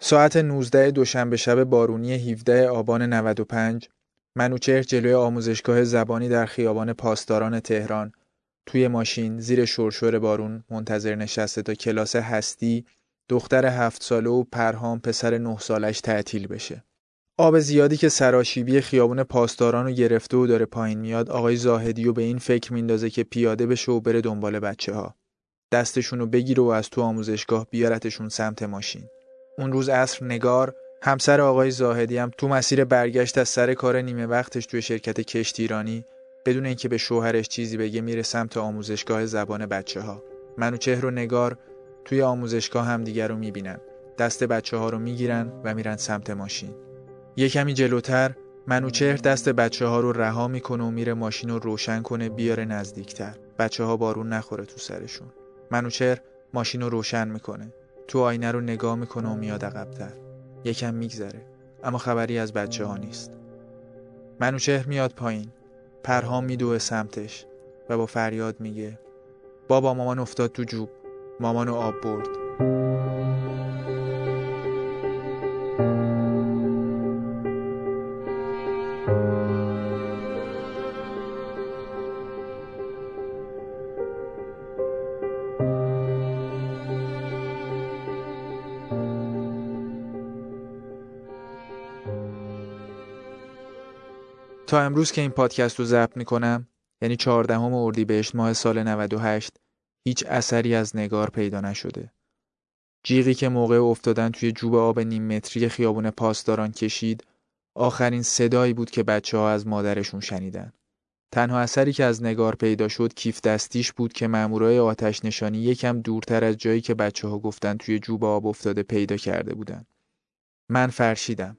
ساعت 19 دوشنبه شب بارونی 17 آبان 95 منوچهر جلوی آموزشگاه زبانی در خیابان پاسداران تهران توی ماشین زیر شرشر بارون منتظر نشسته تا کلاس هستی دختر 7 ساله و پرهام پسر 9 سالش تعطیل بشه. آب زیادی که سراشیبی خیابون پاسداران رو گرفته و داره پایین میاد، آقای زاهدی رو به این فکر میندازه که پیاده بشه و بره دنبال بچه‌ها. دستشون رو بگیره و از تو آموزشگاه بیارتشون سمت ماشین. اون روز عصر نگار، همسر آقای زاهدی، هم تو مسیر برگشت از سر کار نیمه وقتش توی شرکت کشتی ایرانی بدون اینکه به شوهرش چیزی بگه میره سمت آموزشگاه زبان بچه‌ها. منوچهر و نگار توی آموزشگاه همدیگر رو میبینن. دست بچه‌ها رو میگیرن و میرن سمت ماشین. یه کمی جلوتر منوچهر دست بچه‌ها رو رها میکنه و میره ماشین رو روشن کنه بیاره نزدیکتر. بچه‌ها بارون نخوره تو سرشون. منوچهر ماشین رو روشن میکنه. تو آینه رو نگاه میکنه و میاد عقب‌تر. یکم میگذره اما خبری از بچه‌ها نیست. منوچهر میاد پایین. پرهام میدوه سمتش و با فریاد میگه بابا مامان افتاد تو جوب، مامانو آب برد. تا امروز که این پادکست رو ضبط میکنم، یعنی 14 اردیبهشت ماه سال 98، هیچ اثری از نگار پیدا نشده. جیغی که موقع افتادن توی جوب آب نیم متری خیابون پاسداران کشید، آخرین صدایی بود که بچه‌ها از مادرشون شنیدن. تنها اثری که از نگار پیدا شد کیف دستیش بود که مامورای آتش نشانی یکم دورتر از جایی که بچه‌ها گفتن توی جوب آب افتاده پیدا کرده بودن. من فرشیدم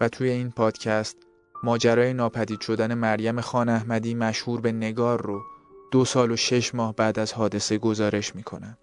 و توی این پادکست ماجرای ناپدید شدن مریم خان احمدی مشهور به نگار رو 2 سال و 6 ماه بعد از حادثه گزارش میکنم.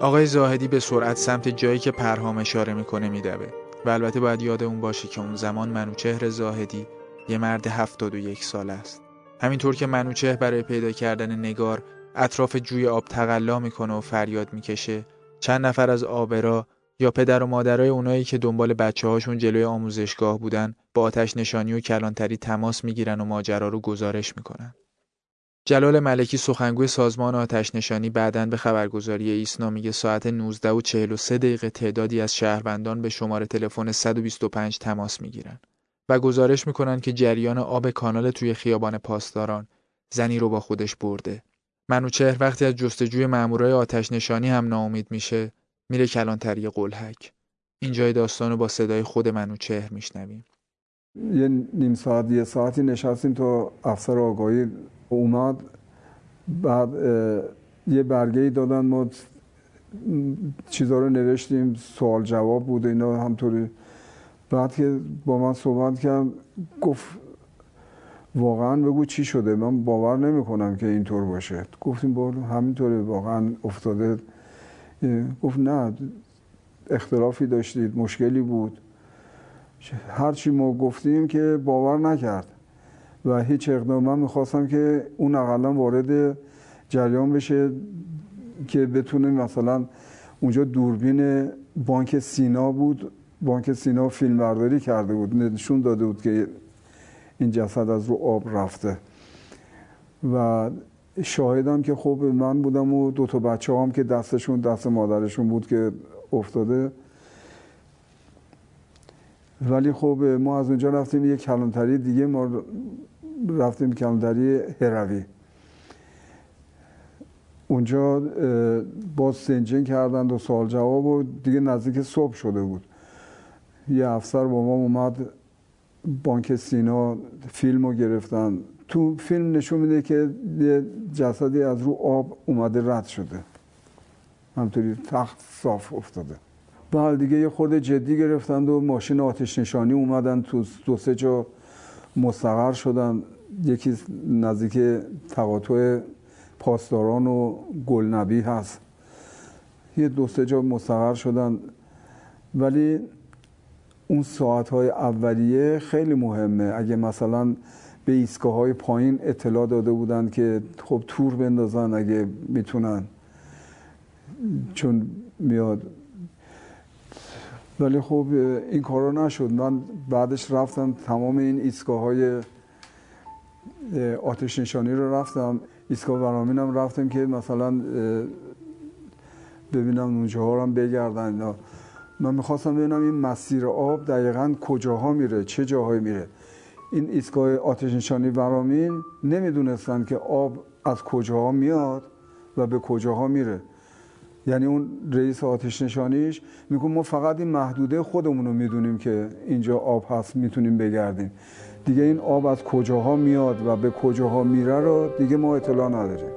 آقای زاهدی به سرعت سمت جایی که پرهام اشاره میکنه میدوه و البته باید یادمون باشه که اون زمان منوچهر زاهدی یه مرد 71 ساله است. همینطور که منوچهر برای پیدا کردن نگار اطراف جوی آب تقلا میکنه و فریاد میکشه، چند نفر از آبرا یا پدر و مادرای اونایی که دنبال بچه‌هاشون جلوی آموزشگاه بودن با آتش نشانی و کلانتری تماس میگیرن و ماجرا رو گزارش میکنن. جلال ملکی سخنگوی سازمان آتش نشانی بعداً به خبرگزاری ایسنا میگه ساعت 19:43 تعدادی از شهروندان به شماره تلفن 125 تماس میگیرن و گزارش میکنن که جریان آب کانال توی خیابان پاسداران زنی رو با خودش برده. منوچهر وقتی از جستجوی مامورای آتش نشانی هم ناامید میشه، میره کلانتری قلهک. اینجای داستانو با صدای خود منوچهر میشنویم. یه نیم ساعت یه ساعتی نشستیم تو افسر آگاهی اومد، بعد یه برگه‌ای دادن، ما چیزا رو نوشتیم، سوال جواب بود اینا همطوری. بعد که با من صحبت کرد گفت واقعا بگو چی شده، من باور نمی‌کنم که اینطور باشه. گفتیم بله همینطوره واقعا افتاده. گفت نه اختلافی داشتید، مشکلی بود. هر چی ما گفتیم که باور نکرد و هیچ اقدامی. من می‌خواستم که اون اقلا وارد جریان بشه که بتونه مثلا اونجا دوربین بانک سینا بود، بانک سینا فیلم برداری کرده بود، نشون داده بود که این جسد از رو آب رفته و شاهدم که خب من بودم و 2 تا بچه‌ام که دستشون دست مادرشون بود که افتاده. ولی خب ما از اونجا رفتیم یه کلانتری دیگه، ما رفتیم کلانتری هروی. اونجا باز سنجین کردند و سوال جواب و دیگه نزدیک صبح شده بود. یه افسر با ما اومد، بانک سینا فیلم رو گرفتن. تو فیلم نشون میده که یه جسدی از رو آب اومده رد شده. همطوری تخت صاف افتاده. به حال دیگه یه خورده جدی گرفتند و ماشین آتش نشانی اومدن تو دو سه جا مستقر شدن، یکی نزدیک تقاطع پاسداران و گلنبی هست، یه دو سه جا مستقر شدن. ولی اون ساعت‌های اولیه خیلی مهمه. اگه مثلا به ایستگاه‌های پایین اطلاع داده بودند که خب تور بندازن اگه میتونن، چون میاد. ولی خب این کارا نشد. من بعدش رفتم تمام این ایستگاه‌های آتش نشانی رو رفتم، ایستگاه ورامینم رفتم که مثلا ببینم اونجاها هم بگردن. من میخواستم ببینم این مسیر آب دقیقاً کجاها میره، چه جاهایی میره. این ایستگاه آتش نشانی ورامین نمیدونستن که آب از کجاها میاد و به کجاها میره. یعنی اون رئیس آتش نشانیش میگه ما فقط این محدوده خودمون رو میدونیم که اینجا آب هست میتونیم بگردیم، دیگه این آب از کجاها میاد و به کجاها میره رو دیگه ما اطلاع نداریم.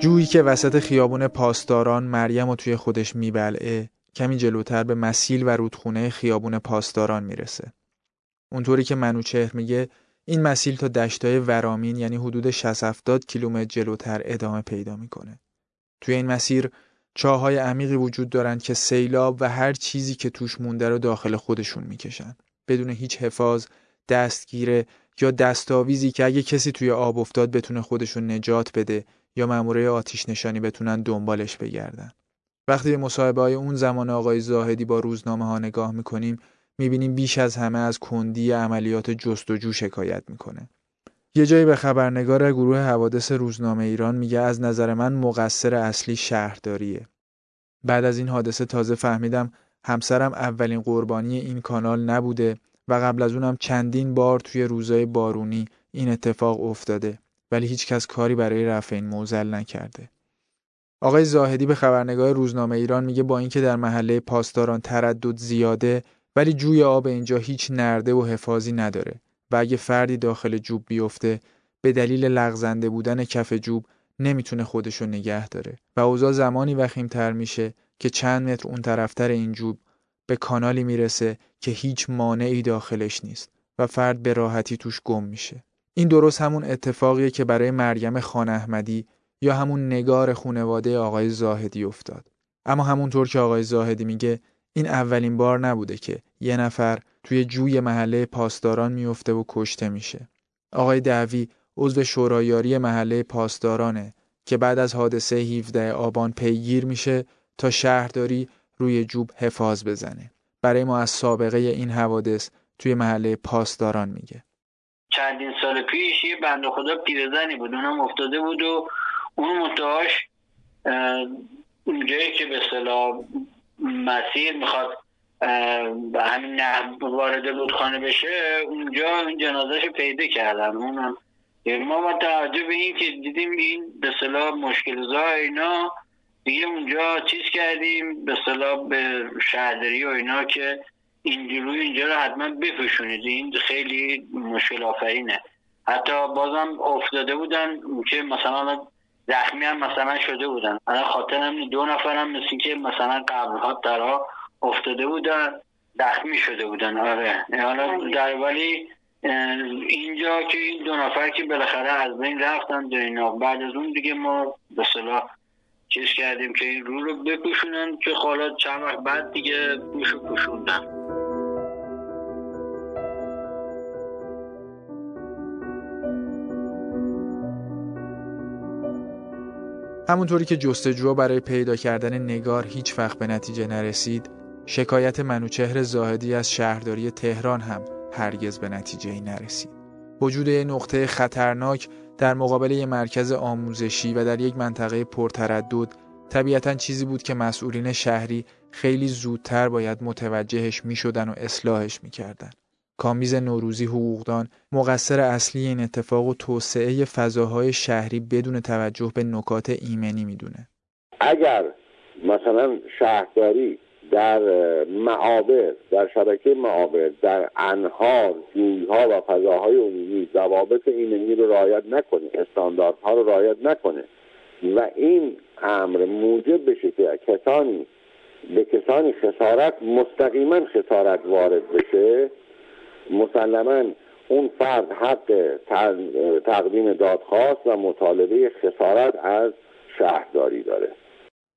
جویی که وسط خیابون پاسداران مریم رو توی خودش میبلعه، کمی جلوتر به مسیل و رودخونه خیابون پاسداران میرسه. اونطوری که منوچهر میگه، این مسیل تا دشتای ورامین یعنی حدود 60-70 کیلومتر جلوتر ادامه پیدا میکنه. توی این مسیر چاهای عمیقی وجود دارن که سیلاب و هر چیزی که توش مونده رو داخل خودشون میکشن، بدون هیچ حفاظ، دستگیره یا دستاویزی که اگه کسی توی آب افتاد بتونه خودشون نجات بده یا مامورای آتش نشانی بتونن دنبالش بگردن. وقتی به مصاحبه‌های اون زمان آقای زاهدی با روزنامه‌ها نگاه می‌کنیم، می‌بینیم بیش از همه از کندی عملیات جستجو شکایت می‌کنه. یه جایی به خبرنگار گروه حوادث روزنامه ایران میگه از نظر من مقصر اصلی شهرداریه. بعد از این حادثه تازه فهمیدم همسرم اولین قربانی این کانال نبوده و قبل از اونم چندین بار توی روزای بارونی این اتفاق افتاده، ولی هیچ کس کاری برای رفع این معضل نکرده. آقای زاهدی به خبرنگار روزنامه ایران میگه با اینکه در محله پاسداران تردد زیاده، ولی جوی آب اینجا هیچ نرده و حفاظی نداره و اگه فردی داخل جوب بیفته به دلیل لغزنده بودن کف جوب نمیتونه خودشو نگه داره و اوضاع زمانی وخیم‌تر میشه که چند متر اون طرفتر این جوب به کانالی میرسه که هیچ مانعی داخلش نیست و فرد به راحتی توش گم میشه. این درست همون اتفاقیه که برای مریم خان احمدی یا همون نگار خانواده آقای زاهدی افتاد. اما همونطور که آقای زاهدی میگه، این اولین بار نبوده که یه نفر توی جوی محله پاسداران میفته و کشته میشه. آقای دعوی عضو شورایاری محله پاسدارانه که بعد از حادثه 17 آبان پیگیر میشه تا شهرداری روی جوب حفاظ بزنه. برای ما از سابقه این حوادث توی محله پاسداران میگه. چندین سال پیش یه بنده خدا پیرزنی بود، اونم افتاده بود و اون متاش اونجایی که به اصطلاح مسیر میخواد همین وارد رودخانه بشه، اونجا این جنازه‌ش پیدا کردن. اونم ما با توجه به این که دیدیم این به اصطلاح مشکل زا اینا، دیگه اونجا چیز کردیم به اصطلاح به شهرداری و اینا که اینجا رو حتما بفشونید، این خیلی مشکل آفرینه. حتی بازم افتاده بودن که مثلا زخمی هم مثلا شده بودن. الان خاطرم 2 نفرم مثل که مثلا قبرها درها افتاده بودن، زخمی شده بودن. آره حالا در ولی اینجا که این 2 نفر که بالاخره از بین رفتن اینا، بعد از اون دیگه ما به صلاح چیز کردیم که این رو بپوشونن که حالا چند وقت بعد دیگه پوشو پوشوندن. همونطوری که جستجوها برای پیدا کردن نگار هیچ وقت به نتیجه نرسید، شکایت منوچهر زاهدی از شهرداری تهران هم هرگز به نتیجه‌ای نرسید. وجود این نقطه خطرناک در مقابل یک مرکز آموزشی و در یک منطقه پرتردد طبیعتاً چیزی بود که مسئولین شهری خیلی زودتر باید متوجهش می شدن و اصلاحش می کردن. کامیز نوروزی حقوقدان مقصر اصلی این اتفاق و توسعه فضاهای شهری بدون توجه به نکات ایمنی می دونه. اگر مثلا شهرداری در معابر، در شبکه معابر، در انهار، جویها و فضاهای عمومی ضوابط ایمنی رو رعایت نکنه، استانداردها رو رعایت نکنه و این امر موجب بشه که کسانی به کسانی خسارت، مستقیما خسارت وارد بشه، مسلما اون فرد حق تقدیم دادخواست و مطالبه خسارت از شهرداری داره.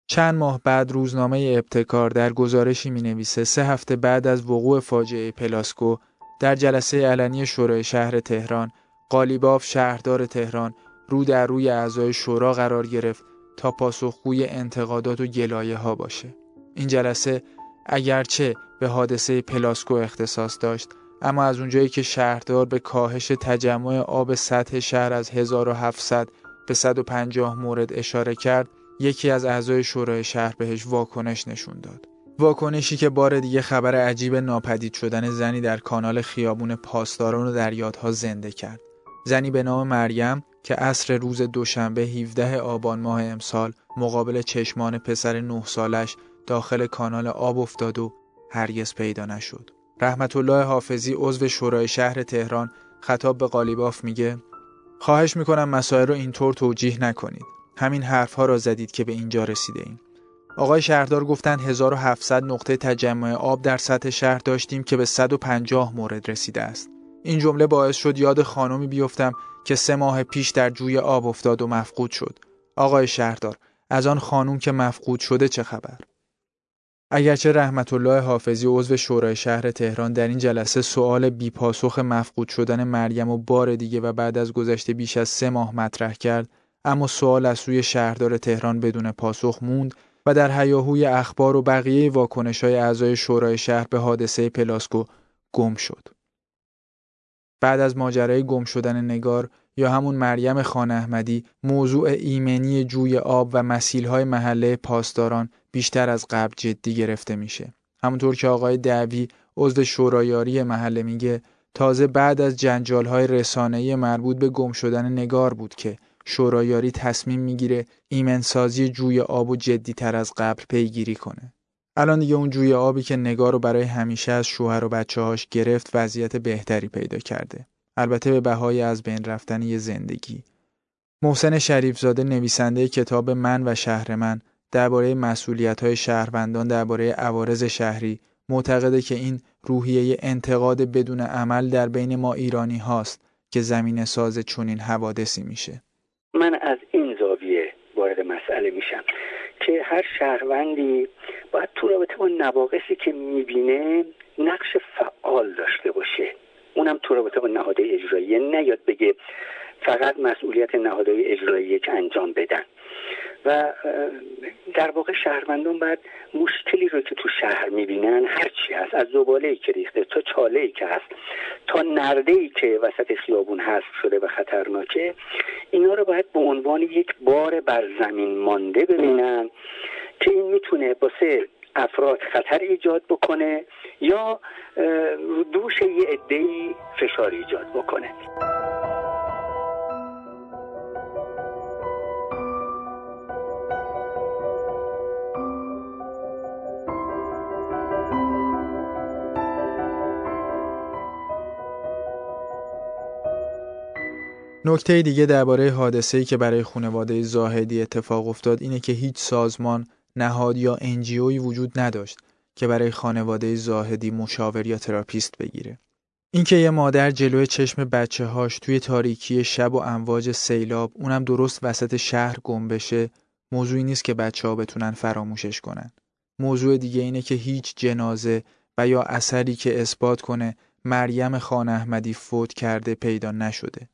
چند ماه بعد روزنامه ابتکار در گزارشی می‌نویسه 3 هفته بعد از وقوع فاجعه پلاسکو در جلسه علنی شورای شهر تهران، قالیباف شهردار تهران رو در روی اعضای شورا قرار گرفت تا پاسخگوی انتقادات و گلایه‌ها باشه. این جلسه اگرچه به حادثه پلاسکو اختصاص داشت، اما از اونجایی که شهردار به کاهش تجمع آب سطح شهر از 1700 به 150 مورد اشاره کرد، یکی از اعضای شورای شهر بهش واکنش نشون داد. واکنشی که بار دیگه خبر عجیب ناپدید شدن زنی در کانال خیابون پاسداران رو در یادها زنده کرد. زنی به نام مریم که عصر روز دوشنبه 17 آبان ماه امسال مقابل چشمان پسر 9 سالش داخل کانال آب افتاد و هرگز پیدا نشد. رحمت الله حافظی عضو شورای شهر تهران خطاب به قالیباف میگه: خواهش میکنم مسائل رو اینطور توجیه نکنید. همین حرفها را زدید که به اینجا رسیده ایم. آقای شهردار گفتن 1700 نقطه تجمع آب در سطح شهر داشتیم که به 150 مورد رسیده است. این جمله باعث شد یاد خانمی بیفتم که 3 ماه پیش در جوی آب افتاد و مفقود شد. آقای شهردار، از آن خانم که مفقود شده چه خبر؟ اگرچه رحمت الله حافظی عضو شورای شهر تهران در این جلسه سوال بی‌پاسخ مفقود شدن مریم و بار دیگه و بعد از گذشت بیش از 3 ماه مطرح کرد، اما سوال از سوی شهردار تهران بدون پاسخ موند و در هیاهوی اخبار و بقیه واکنش‌های اعضای شورای شهر به حادثه پلاسکو گم شد. بعد از ماجرای گم شدن نگار یا همون مریم خان احمدی، موضوع ایمنی جوی آب و مسیل‌های محله پاسداران بیشتر از قبل جدی گرفته میشه. همونطور که آقای دعوی عضو شورایاری محله میگه، تازه بعد از جنجال‌های رسانه‌ای مربوط به گم شدن نگار بود که شورایاری تصمیم میگیره ایمنسازی جوی آب و جدی‌تر از قبل پیگیری کنه. الان دیگه اون جوی آبی که نگار رو برای همیشه از شوهر و بچه‌هاش گرفت وضعیت بهتری پیدا کرده، البته به بهای از بین رفتن یه زندگی. محسن شریفزاده نویسنده کتاب من و شهر من درباره مسئولیت‌های شهروندان درباره عوارض شهری معتقده که این روحیه انتقاد بدون عمل در بین ما ایرانی هاست که زمین ساز چنین حوادثی میشه. من از این زاویه وارد مسئله میشم که هر شهروندی باید تو رابطه با نواقصی که میبینه نقش فعال داشته باشه، اونم تو رابطه با نهادهای اجرایی. نیاد بگه فقط مسئولیت نهادهای اجرایی که انجام بدن و در واقع شهروندان باید مشکلی رو که تو شهر میبینن، هر چی هست، از زباله‌ای که ریخته تا چاله‌ای که هست تا نرده‌ای که وسط خیابون حذف شده و خطرناکه، اینا رو باید به عنوان یک بار بر زمین مانده ببینن که این میتونه واسه افراد خطر ایجاد بکنه یا دوش یه عده‌ای فشار ایجاد بکنه. نکته دیگه درباره حادثه‌ای که برای خانواده زاهدی اتفاق افتاد اینه که هیچ سازمان، نهاد یا NGOی وجود نداشت که برای خانواده زاهدی مشاور یا تراپیست بگیره. اینکه یه مادر جلوی چشم بچه‌هاش توی تاریکی شب و امواج سیلاب، اونم درست وسط شهر گم بشه، موضوعی نیست که بچه‌ها بتونن فراموشش کنن. موضوع دیگه اینه که هیچ جنازه و یا اثری که اثبات کنه مریم خان احمدی فوت کرده پیدا نشده.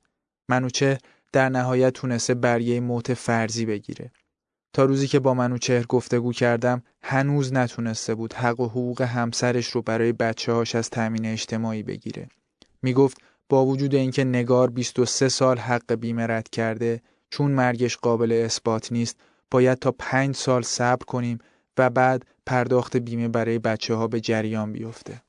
منوچهر در نهایت تونسته بریه موت فرضی بگیره. تا روزی که با منوچهر گفتگو کردم هنوز نتونسته بود حق و حقوق همسرش رو برای بچه‌هاش از تامین اجتماعی بگیره. میگفت با وجود اینکه نگار 23 سال حق بیمه رد کرده، چون مرگش قابل اثبات نیست باید تا 5 سال صبر کنیم و بعد پرداخت بیمه برای بچه ها به جریان بیفته.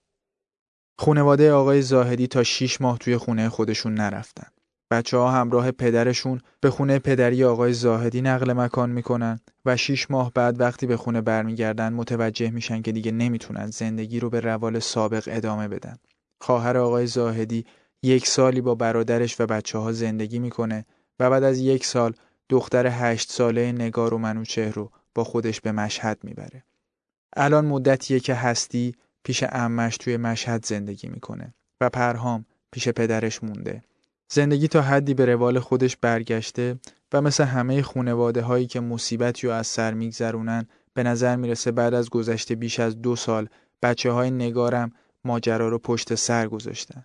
خانواده آقای زاهدی تا 6 ماه توی خونه خودشون نرفتن. بچه ها همراه پدرشون به خونه پدری آقای زاهدی نقل مکان میکنن و 6 ماه بعد وقتی به خونه برمیگردن متوجه میشن که دیگه نمیتونن زندگی رو به روال سابق ادامه بدن. خواهر آقای زاهدی 1 سالی با برادرش و بچه ها زندگی میکنه و بعد از 1 سال دختر 8 ساله نگار و منوچهر رو با خودش به مشهد میبره. الان مدتیه که هستی پیش عمش توی مشهد زندگی میکنه و پرهام پیش پدرش مونده. زندگی تا حدی به روال خودش برگشته و مثل همه خانواده هایی که مصیبتی رو از سر میگذرونن به نظر میرسه بعد از گذشت بیش از 2 سال بچه های نگارم ماجرا رو پشت سر گذاشتن.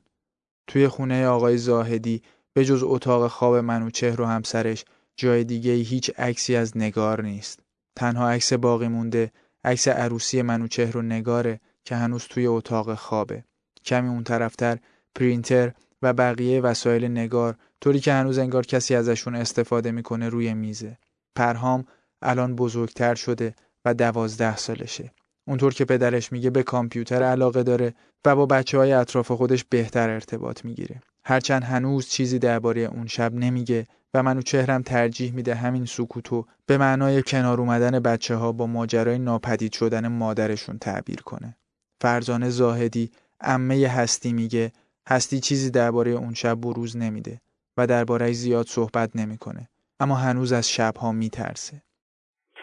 توی خونه آقای زاهدی به جز اتاق خواب منوچهر و همسرش جای دیگه هیچ عکسی از نگار نیست. تنها عکس باقی مونده عکس عروسی منوچهر و نگاره که هنوز توی اتاق خوابه. کمی اون طرفتر پرینتر و بقیه وسایل نگار طوری که هنوز انگار کسی ازشون استفاده میکنه روی میزه. پرهام الان بزرگتر شده و 12 سالشه. اونطور که پدرش میگه به کامپیوتر علاقه داره و با بچه‌های اطراف خودش بهتر ارتباط میگیره. هرچند هنوز چیزی درباره اون شب نمیگه و منوچهرم ترجیح میده همین سکوتو به معنای کنار اومدن بچه‌ها با ماجرای ناپدید شدن مادرشون تعبیر کنه. فرزان زاهدی عمه هستی میگه هستی چیزی درباره اون شب بروز نمیده و درباره‌اش زیاد صحبت نمیکنه، اما هنوز از شب‌ها میترسه.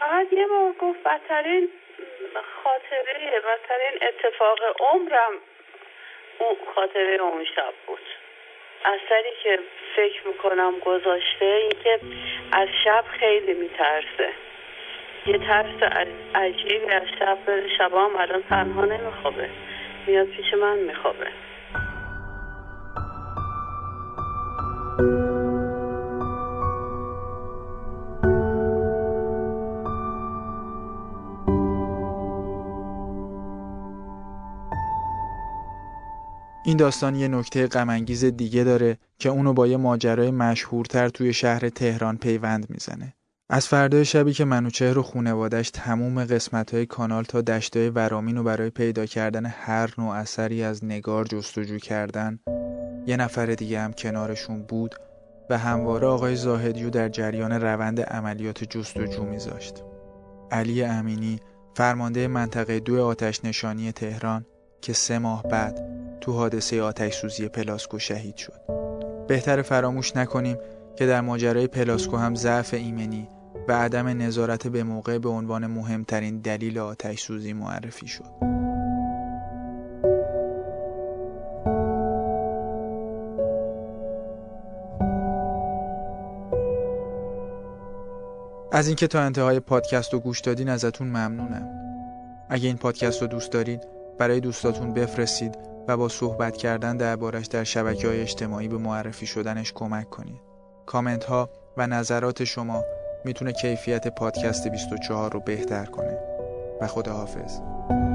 فقط یه بار گفت بدترین اتفاق عمرم اون خاطره اون شب بود. اثری که فکر میکنم گذاشته این که از شب خیلی میترسه، یه ترس عجیبی از شب داره. شبا هم الان تنها نمیخوابه، میاد پیش من میخوابه. این داستان یه نکته غم‌انگیز دیگه داره که اونو با یه ماجرای مشهورتر توی شهر تهران پیوند میزنه. از فردای شبی که منوچهر و خانواده‌اش تموم قسمت‌های کانال تا دشتای ورامین رو برای پیدا کردن هر نوع اثری از نگار جستجو کردن، یه نفر دیگه هم کنارشون بود و همواره آقای زاهدی رو در جریان روند عملیات جستجو میذاشت. علی امینی، فرمانده منطقه 2 آتش نشانی تهران که 3 ماه بعد تو حادثه آتش سوزی پلاسکو شهید شد. بهتر فراموش نکنیم که در ماجرای پلاسکو هم ضعف ایمنی و عدم نظارت به موقع به عنوان مهمترین دلیل آتش سوزی معرفی شد. از اینکه تا انتهای پادکست رو گوش دادین ازتون ممنونم. اگه این پادکست رو دوست دارین برای دوستاتون بفرستید و با صحبت کردن دربارش در شبکه‌های اجتماعی به معرفی شدنش کمک کنید. کامنت ها و نظرات شما میتونه کیفیت پادکست 24 رو بهتر کنه. و خداحافظ.